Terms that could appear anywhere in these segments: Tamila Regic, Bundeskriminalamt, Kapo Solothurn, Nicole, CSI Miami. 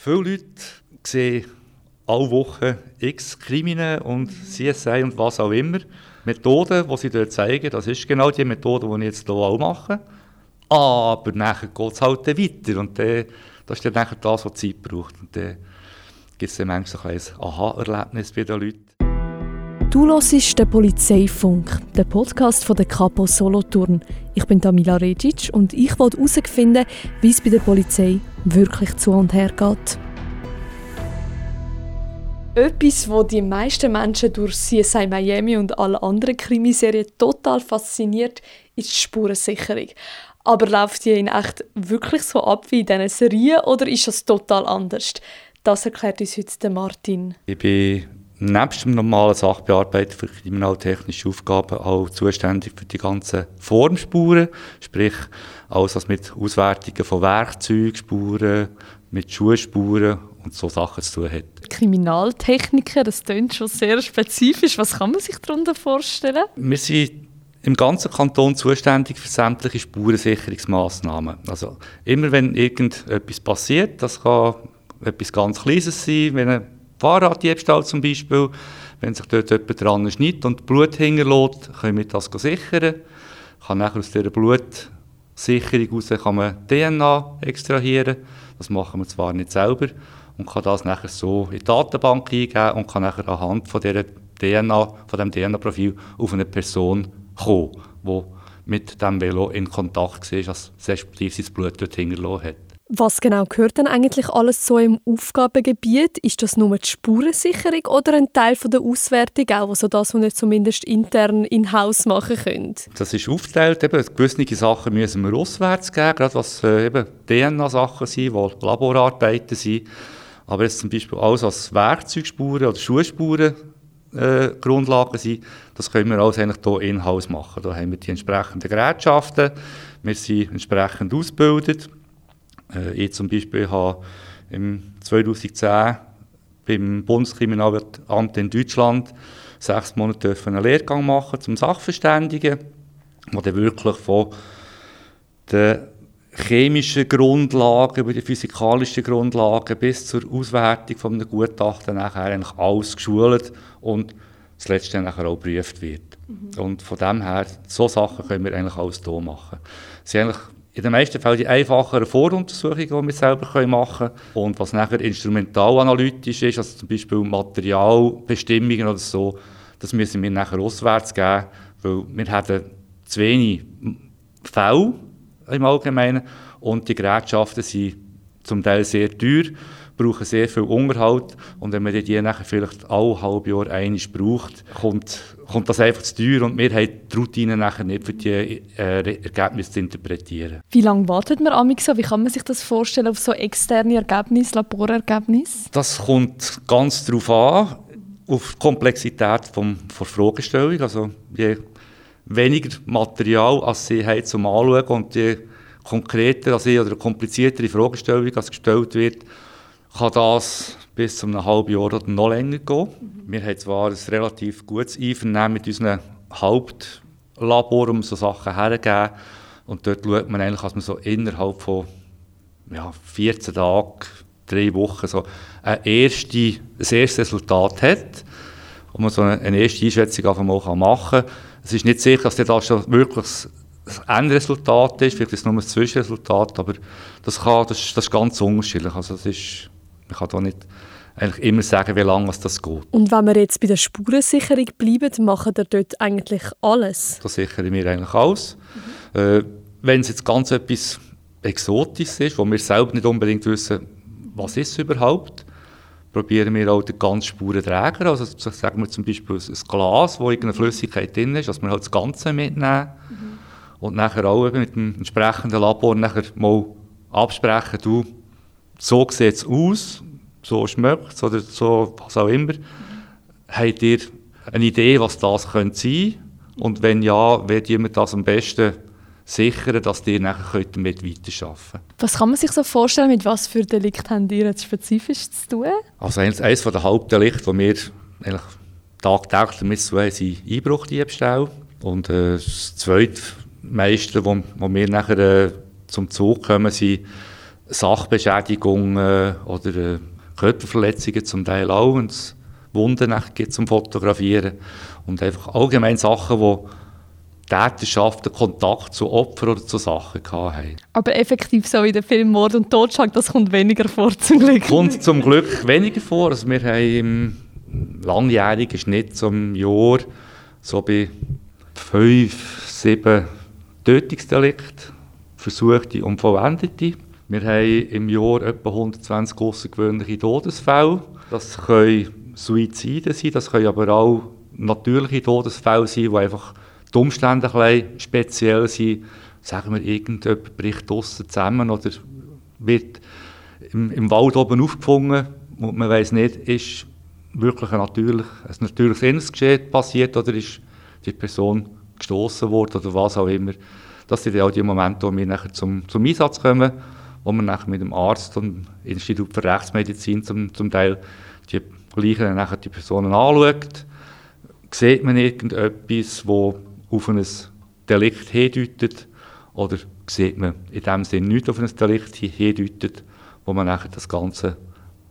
Viele Leute sehen alle Wochen x Krimine und CSI und was auch immer. Methoden, die sie dort zeigen, das ist genau die Methode, die ich jetzt hier auch mache. Aber nachher geht es halt weiter und dann, das ist dann nachher das, was Zeit braucht. Und dann gibt es dann manchmal ein Aha-Erlebnis bei den Leuten. Du hörst den Polizeifunk, den Podcast von der Kapo Solothurn. Ich bin Tamila Regic und ich wollte herausfinden, wie es bei der Polizei wirklich zu und her geht. Etwas, was die meisten Menschen durch CSI Miami und alle anderen Krimiserien total fasziniert, ist die Spurensicherung. Aber läuft die in echt wirklich so ab wie in diesen Serien oder ist das total anders? Das erklärt uns heute Martin. Ich bin nebst dem normalen Sachbearbeiter für kriminaltechnische Aufgaben auch zuständig für die ganzen Formspuren, sprich alles, was mit Auswertungen von Werkzeugspuren, mit Schuhspuren und so Sachen zu tun hat. Kriminaltechniker, das klingt schon sehr spezifisch. Was kann man sich darunter vorstellen? Wir sind im ganzen Kanton zuständig für sämtliche Spurensicherungsmaßnahmen. Also immer wenn irgendetwas passiert, das kann etwas ganz Kleines sein, wenn ein Fahrraddiebstahl zum Beispiel, wenn sich dort jemand dran schneidet und Blut hinterlässt, können wir das sichern. Kann nachher aus dieser Blutsicherung heraus kann man DNA extrahieren. Das machen wir zwar nicht selber und kann das nachher so in die Datenbank eingeben und kann nachher anhand von dieser DNA, von dem DNA-Profil auf eine Person kommen, die mit dem Velo in Kontakt war, dass respektive sein Blut dort hinterlassen hat. Was genau gehört denn eigentlich alles so im Aufgabengebiet? Ist das nur die Spurensicherung oder ein Teil von der Auswertung, auch also das, was wir zumindest intern in-house machen können? Das ist aufgeteilt. Eben, gewisse Sachen müssen wir auswärts geben, gerade was eben DNA-Sachen sind, die Laborarbeiten sind. Aber jetzt zum Beispiel alles, was Werkzeugspuren oder Schuhspuren Grundlagen sind, das können wir alles eigentlich hier in-house machen. Da haben wir die entsprechenden Gerätschaften, wir sind entsprechend ausgebildet. Ich zum Beispiel habe im 2010 beim Bundeskriminalamt in Deutschland 6 Monate einen Lehrgang machen zum Sachverständigen, wo dann wirklich von den chemischen Grundlagen über die physikalischen Grundlagen bis zur Auswertung eines Gutachten nachher eigentlich alles geschult und das Letzte nachher auch geprüft wird. Mhm. Und von dem her, so Sachen können wir eigentlich alles hier machen. Sie eigentlich in den meisten Fällen die einfacheren Voruntersuchungen, die wir selber machen können. Und was nachher instrumentalanalytisch ist, also zum Beispiel Materialbestimmungen oder so, das müssen wir nachher auswärts geben, weil wir haben zu wenig Fälle im Allgemeinen und die Gerätschaften sind zum Teil sehr teuer, brauchen sehr viel Unterhalt und wenn man die nachher vielleicht alle halbe Jahr einmal braucht, kommt das einfach zu teuer und wir haben die Routine nachher nicht für die Ergebnisse zu interpretieren. Wie lange wartet man amig so? Wie kann man sich das vorstellen auf so externe Ergebnisse, Laborergebnisse? Das kommt ganz darauf an, auf die Komplexität der Fragestellung. Also je weniger Material, als sie haben zum Anschauen und je konkreter oder kompliziertere Fragestellung als gestellt wird, kann das bis zu einem halben Jahr oder noch länger gehen. Mhm. Wir haben zwar ein relativ gutes Einvernehmen mit unseren Hauptlabor, um so Sachen herzugeben. Und dort schaut man eigentlich, dass man so innerhalb von 14 Tagen, 3 Wochen so ein erstes Resultat hat. Und man so eine erste Einschätzung machen kann. Es ist nicht sicher, dass das schon wirklich das Endresultat ist, vielleicht ist es nur ein Zwischenresultat, aber das ist ganz unterschiedlich. Also das ist, ich kann da nicht eigentlich immer sagen, wie lange das geht. Und wenn wir jetzt bei der Spurensicherung bleiben, machen wir dort eigentlich alles? Das sichern wir eigentlich alles. Mhm. Wenn es jetzt ganz etwas Exotisches ist, wo wir selber nicht unbedingt wissen, was ist es überhaupt, probieren wir auch den ganzen Spurenträger, also sagen wir zum Beispiel ein Glas, wo irgendeine Flüssigkeit drin ist, dass wir halt das Ganze mitnehmen. Mhm. Und nachher auch mit dem entsprechenden Labor nachher mal absprechen, du, so sieht es aus, so schmeckt es oder so, was auch immer. Habt ihr eine Idee, was das sein könnte? Und wenn ja, wird jemand das am besten sichern, dass ihr nachher damit weiterarbeiten könnt. Was kann man sich so vorstellen, mit was für Delikt habt ihr jetzt spezifisch zu tun? Also eines der Hauptdelikte, die wir eigentlich tagtäglich damit zu tun haben, sind Einbruchdiebstähle. Und das Zweite, die meisten, die wir nachher zum Zug kommen, sind Sachbeschädigungen oder Körperverletzungen zum Teil auch, und es Wunden gibt zum Fotografieren und einfach allgemein Sachen, die Täterschaften Kontakt zu Opfern oder zu Sachen hatten. Aber effektiv so in den Film Mord und Totschlag, das kommt weniger vor, zum Glück. Kommt zum Glück weniger vor. Also wir haben im langjährigen Schnitt zum Jahr so bei 5-7 Tötungsdelikte, versuchte und vollendete. Wir haben im Jahr etwa 120 außergewöhnliche Todesfälle. Das können Suizide sein, das können aber auch natürliche Todesfälle sein, die einfach die Umstände ein bisschen speziell sind. Sagen wir, irgendjemand bricht draussen zusammen oder wird im Wald oben aufgefunden und man weiss nicht, ist wirklich ein natürliches Innesgeschehen passiert oder ist die Person gestossen worden oder was auch immer. Das sind auch die Momente, wo wir nachher zum Einsatz kommen, wo wir nachher mit dem Arzt und dem Institut für Rechtsmedizin zum Teil die Leichen nachher die Personen anschaut. Sieht man irgendetwas, das auf ein Delikt hindeutet, oder sieht man in dem Sinne nichts auf ein Delikt hindeutet, wo man nachher das Ganze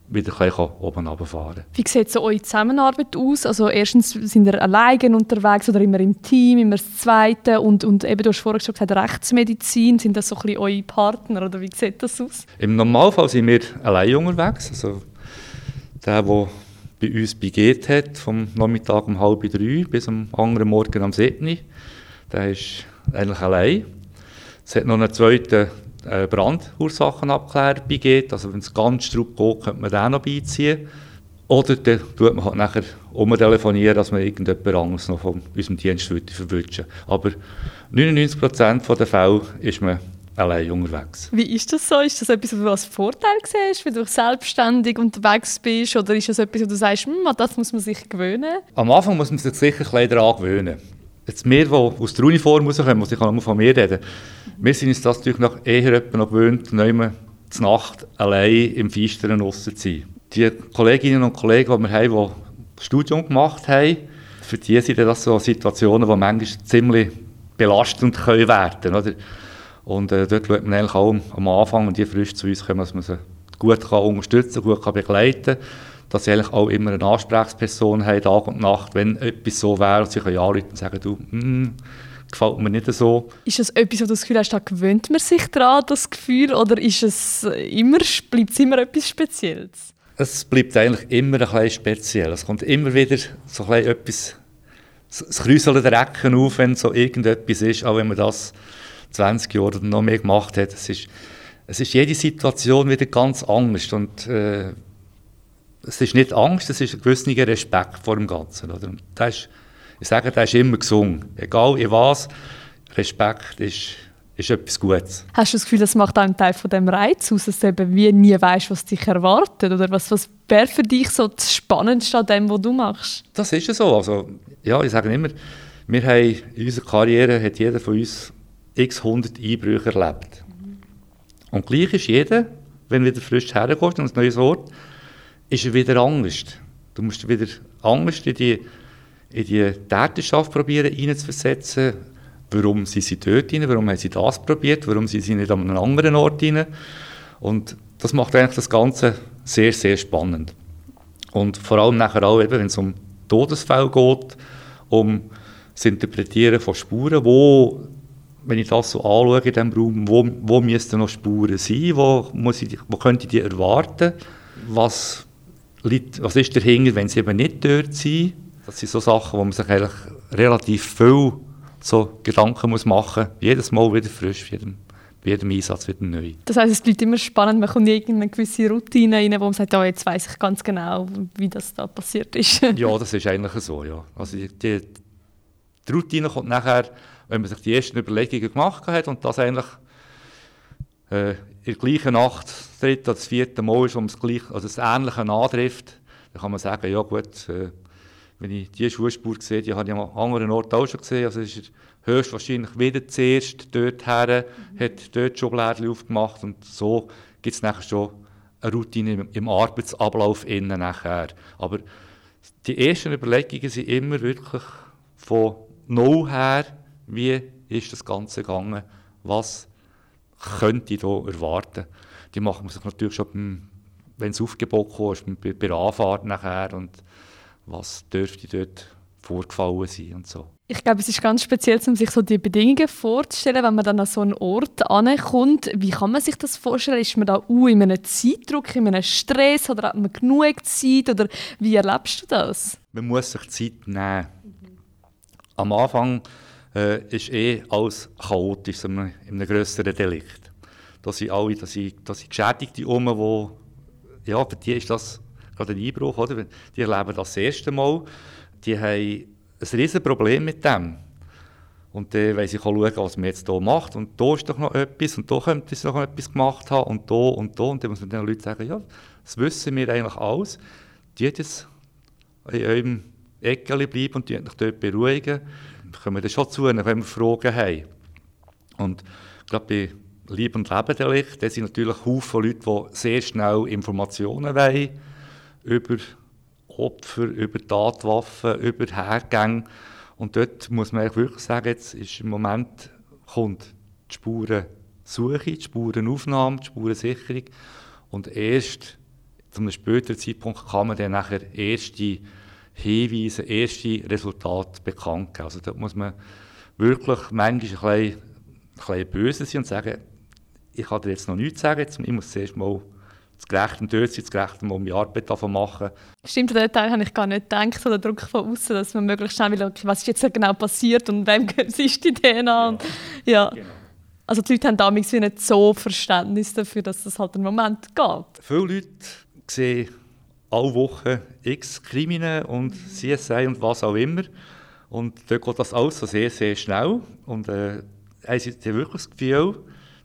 wieder oben runterfahren kann. Wie sieht so eure Zusammenarbeit aus? Also erstens, sind ihr alleine unterwegs oder immer im Team, immer das Zweite? Und eben, du hast vorhin schon gesagt, Rechtsmedizin, sind das so ein bisschen eure Partner, oder wie sieht das aus? Im Normalfall sind wir alleine unterwegs. Also der bei uns begeht hat, vom Nachmittag um 2:30 bis am anderen Morgen um 7:00. Der ist eigentlich allein. Es hat noch einen zweiten Brandursachenabklärer begeht. Also wenn es ganz drauf geht, könnte man den noch beiziehen. Oder dann tut man halt nachher telefonieren, dass man irgendjemand anderes noch von unserem Dienst verwünschen. Aber 99% der Fälle ist man allein unterwegs. Wie ist das so? Ist das etwas, was du als Vorteil siehst, wenn du selbstständig unterwegs bist? Oder ist das etwas, wo du sagst, an das muss man sich gewöhnen? Am Anfang muss man sich sicher daran gewöhnen. Jetzt wir, die aus der Uniform rauskommen, muss ich auch nur von mir reden. Wir sind uns das natürlich noch eher noch gewöhnt, nicht mehr zur Nacht allein im Feistern draussen zu sein. Die Kolleginnen und Kollegen, die wir haben, die Studium gemacht haben, für die sind das so Situationen, die manchmal ziemlich belastend können werden können. Und dort schaut man eigentlich auch am Anfang, wenn die frisch zu uns kommen, dass man sie gut unterstützen kann, gut begleiten kann. Dass sie eigentlich auch immer eine Ansprechperson haben, Tag und Nacht, wenn etwas so wäre. Und sie können anrufen und sagen, du, gefällt mir nicht so. Ist das etwas, wo du das Gefühl hast, da gewöhnt man sich daran, das Gefühl? Oder ist es immer, bleibt es immer etwas Spezielles? Es bleibt eigentlich immer ein bisschen speziell. Es kommt immer wieder so ein bisschen etwas, es kräuselt der Ecken auf, wenn so irgendetwas ist, auch wenn man das 20 Jahre oder noch mehr gemacht hat. Es ist jede Situation wieder ganz anders. Und, es ist nicht Angst, es ist ein gewisser Respekt vor dem Ganzen. Oder? Und das ist, ich sage, das ist immer gesund. Egal in was, Respekt ist etwas Gutes. Hast du das Gefühl, das macht auch einen Teil von dem Reiz aus, dass du eben wie nie weißt, was dich erwartet? Oder was wäre für dich so das Spannendste an dem, was du machst? Das ist so. Also, ja, ich sage immer, wir haben in unserer Karriere hat jeder von uns x 100 Einbrüche erlebt. Und gleich ist jeder, wenn du wieder frisch herkommst und ein neues Ort, ist er wieder Angst. Du musst wieder Angst in die Täterschaft probieren hineinzuversetzen. Warum sind sie dort hinein? Warum haben sie das probiert? Warum sind sie nicht an einem anderen Ort hinein? Und das macht eigentlich das Ganze sehr, sehr spannend. Und vor allem nachher auch, eben, wenn es um Todesfälle geht, um das Interpretieren von Spuren, wo, wenn ich das so anschaue in diesem Raum, wo müssten noch Spuren sein? Wo könnte ich die erwarten? Was ist dahinter, wenn sie eben nicht dort sind? Das sind so Sachen, wo man sich eigentlich relativ viel so Gedanken machen muss. Jedes Mal wieder frisch, bei jedem Einsatz wieder neu. Das heisst, es bleibt immer spannend, man kommt in irgendeine gewisse Routine rein, wo man sagt, oh, jetzt weiss ich ganz genau, wie das da passiert ist. Ja, das ist eigentlich so, ja. Also die Routine kommt nachher, wenn man sich die ersten Überlegungen gemacht hat und das eigentlich in der gleichen Nacht, das dritte oder das vierte Mal ist, wo man das Ähnliche antrifft, dann kann man sagen, ja gut, wenn ich diese Schuhspur sehe, die habe ich an anderen Orten auch schon gesehen, also ist er höchstwahrscheinlich wieder zuerst dort her, hat dort schon Blättchen aufgemacht und so gibt es nachher schon eine Routine im Arbeitsablauf innen nachher. Aber die ersten Überlegungen sind immer wirklich von Null her, wie ist das Ganze gegangen, was könnte ich hier erwarten. die machen sich natürlich schon, wenn es aufgeboten ist, bei der Anfahrt nachher und was dürfte dort vorgefallen sein und so. Ich glaube, es ist ganz speziell, um sich so die Bedingungen vorzustellen, wenn man dann an so einen Ort ankommt. Wie kann man sich das vorstellen? Ist man da in einem Zeitdruck, in einem Stress oder hat man genug Zeit? Oder wie erlebst du das? Man muss sich Zeit nehmen. Mhm. Am Anfang ist alles chaotisch in einem grösseren Delikt. Da sind Geschädigte herum, die, ja, für die ist das gerade ein Einbruch, oder? Die erleben das erste Mal. Die haben ein riesen Problem mit dem. Und dann weiss ich auch schauen, was man jetzt hier macht. Und da ist doch noch etwas, und da könnte es noch etwas gemacht haben, und da und da. Und dann muss man den Leuten sagen, ja, das wissen wir eigentlich alles. Die jetzt in eurem Eckchen bleiben und die dort beruhigen. Dann kommen wir dann schon zu, wenn wir Fragen haben. Und ich glaube, bei Leib- und Lebendelikt, da sind natürlich viele Leute, die sehr schnell Informationen wollen über Opfer, über Tatwaffen, über Hergänge. Und dort muss man wirklich sagen, jetzt ist im Moment kommt die Spurensuche, die Spurenaufnahme, die Spurensicherung. Und erst zu einem späteren Zeitpunkt kann man dann nachher erste Hinweise, erste Resultate bekannt geben. Also dort muss man wirklich manchmal ein bisschen böse sein und sagen, ich kann dir jetzt noch nichts sagen, ich muss zuerst mal das Gerechte dort sein, das Gerechte mal die Arbeit davon machen. Stimmt, an den Teil habe ich gar nicht gedacht, so der Druck von außen, dass man möglichst schnell will, was ist jetzt genau passiert und wem ist die DNA. Und, ja. Genau. Also die Leute haben damals nicht so Verständnis dafür, dass das halt einen Moment geht. Viele Leute sehen alle Wochen x Krimine und CSI und was auch immer. Und dort geht das alles so sehr, sehr schnell. Und haben sie wirklich das Gefühl,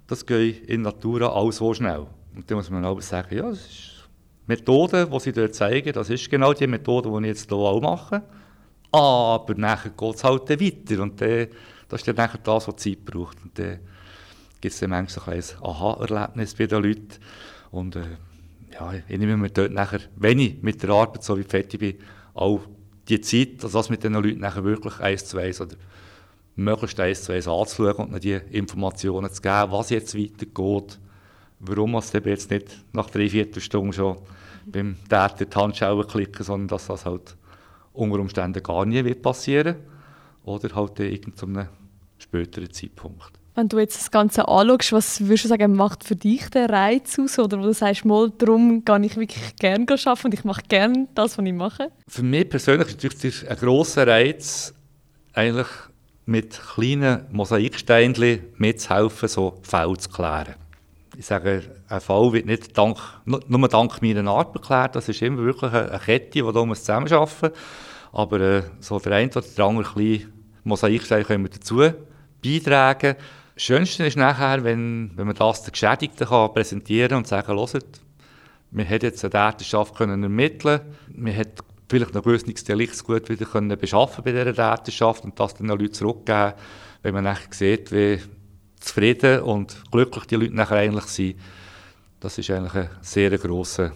das geht in Natura alles so schnell. Und dann muss man auch sagen, ja, das ist die Methode, die sie dort zeigen, das ist genau die Methode, die ich jetzt hier auch mache. Aber nachher geht es halt weiter und das ist dann nachher das, was Zeit braucht. Und dann gibt es dann manchmal ein Aha-Erlebnis bei den Leuten. Und ja, ich nehme mir dort nachher, wenn ich mit der Arbeit so wie fertig bin, auch die Zeit, also das mit den Leuten nachher wirklich 1 zu 1 oder möglichst 1 zu 1 anzuschauen und ihnen die Informationen zu geben, was jetzt weitergeht. Warum muss man jetzt nicht nach 3/4 Stunde schon beim Täter die Handschellen klicken, sondern dass das halt unter Umständen gar nie wird passieren oder halt zu einem späteren Zeitpunkt. Wenn du jetzt das Ganze anschaust, was würdest du sagen, macht für dich den Reiz aus? Oder wo du sagst, mal, darum gehe ich wirklich gerne arbeiten und ich mache gerne das, was ich mache? Für mich persönlich ist natürlich ein grosser Reiz, eigentlich mit kleinen Mosaiksteinchen mitzuhelfen, so Fälle zu klären. Ich sage, ein Fall wird nicht nur dank meiner Art beklärt, das ist immer wirklich eine Kette, die da zusammenarbeiten muss. Aber so der eine oder der andere kleine Mosaikstein können wir dazu beitragen. Das Schönste ist nachher, wenn man das den Geschädigten kann präsentieren kann und sagen, hört, wir haben jetzt eine Täterschaft können ermitteln, wir haben vielleicht noch gewisses Deliktsgut wieder können beschaffen bei dieser Täterschaft und das dann den Leuten zurückgeben, wenn man nachher sieht, wie zufrieden und glücklich die Leute nachher eigentlich sind, das ist eigentlich eine sehr grosse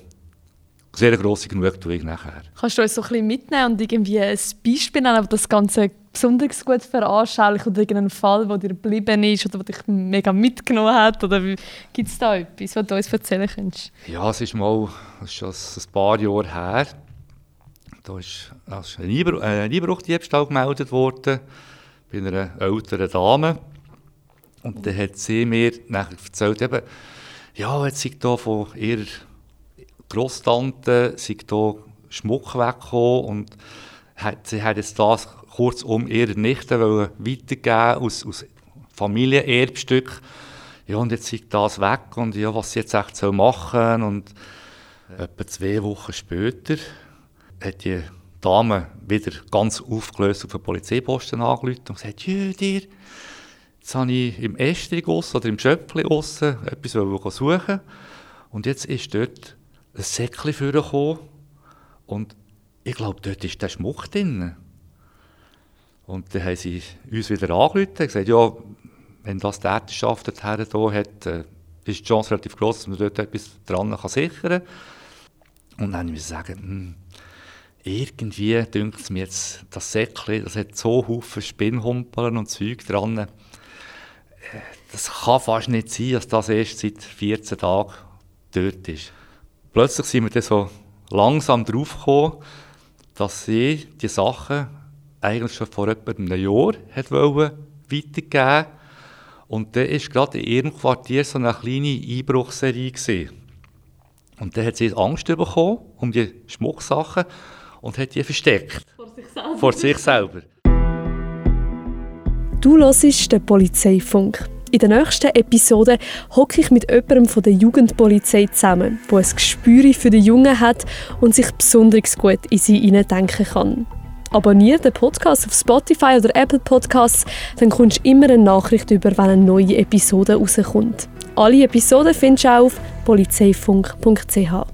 Genugtuung nachher. Kannst du uns so ein bisschen mitnehmen und irgendwie ein Beispiel nennen, wo das Ganze besonders gut veranschaulich oder irgendeinen Fall, der dir geblieben ist oder der dich mega mitgenommen hat? Oder gibt es da etwas, was du uns erzählen kannst? Ja, es ist mal schon ein paar Jahre her. Da ist ein Einbruchdiebstahl gemeldet worden bei einer älteren Dame. Und dann hat sie mir nachher erzählt, eben, ja, jetzt sei da von ihrer Grosstante sei da Schmuck weggekommen und sie hat jetzt das kurzum ihrer Nichte weitergeben aus Familienerbstück. Ja, und jetzt sei das weg und ja, was sie jetzt echt machen soll. Und etwa 2 Wochen später hat die Dame wieder ganz aufgelöst auf den Polizeiposten angerufen und gesagt, ja, dir... Jetzt habe ich im Estrig oder im Schöpfli aussen etwas suchen. Und jetzt ist dort ein Säckchen vorgekommen. Und ich glaube, dort ist der Schmuck drin. Und dann haben sie uns wieder angerufen und gesagt, ja, wenn das die Täterschaft hier hat, ist die Chance relativ groß, dass man dort etwas dran sichern kann. Und dann müssen wir sagen, irgendwie dünkt es mir jetzt, das Säckchen, das hat so viele Spinnhumpeln und Zeug dran. Das kann fast nicht sein, dass das erst seit 14 Tagen dort ist. Plötzlich sind wir dann so langsam darauf gekommen, dass sie die Sachen eigentlich schon vor etwa einem Jahr weitergeben wollte. Und dann war gerade in ihrem Quartier so eine kleine Einbruchserie gewesen. Und dann hat sie Angst bekommen um die Schmucksachen und hat die versteckt. Vor sich selber. Du hörst den Polizeifunk. In der nächsten Episode hocke ich mit jemandem von der Jugendpolizei zusammen, der ein Gespür für die Jungen hat und sich besonders gut in sie hineindenken kann. Abonniere den Podcast auf Spotify oder Apple Podcasts, dann bekommst du immer eine Nachricht über, wenn eine neue Episode rauskommt. Alle Episoden findest du auch auf polizeifunk.ch.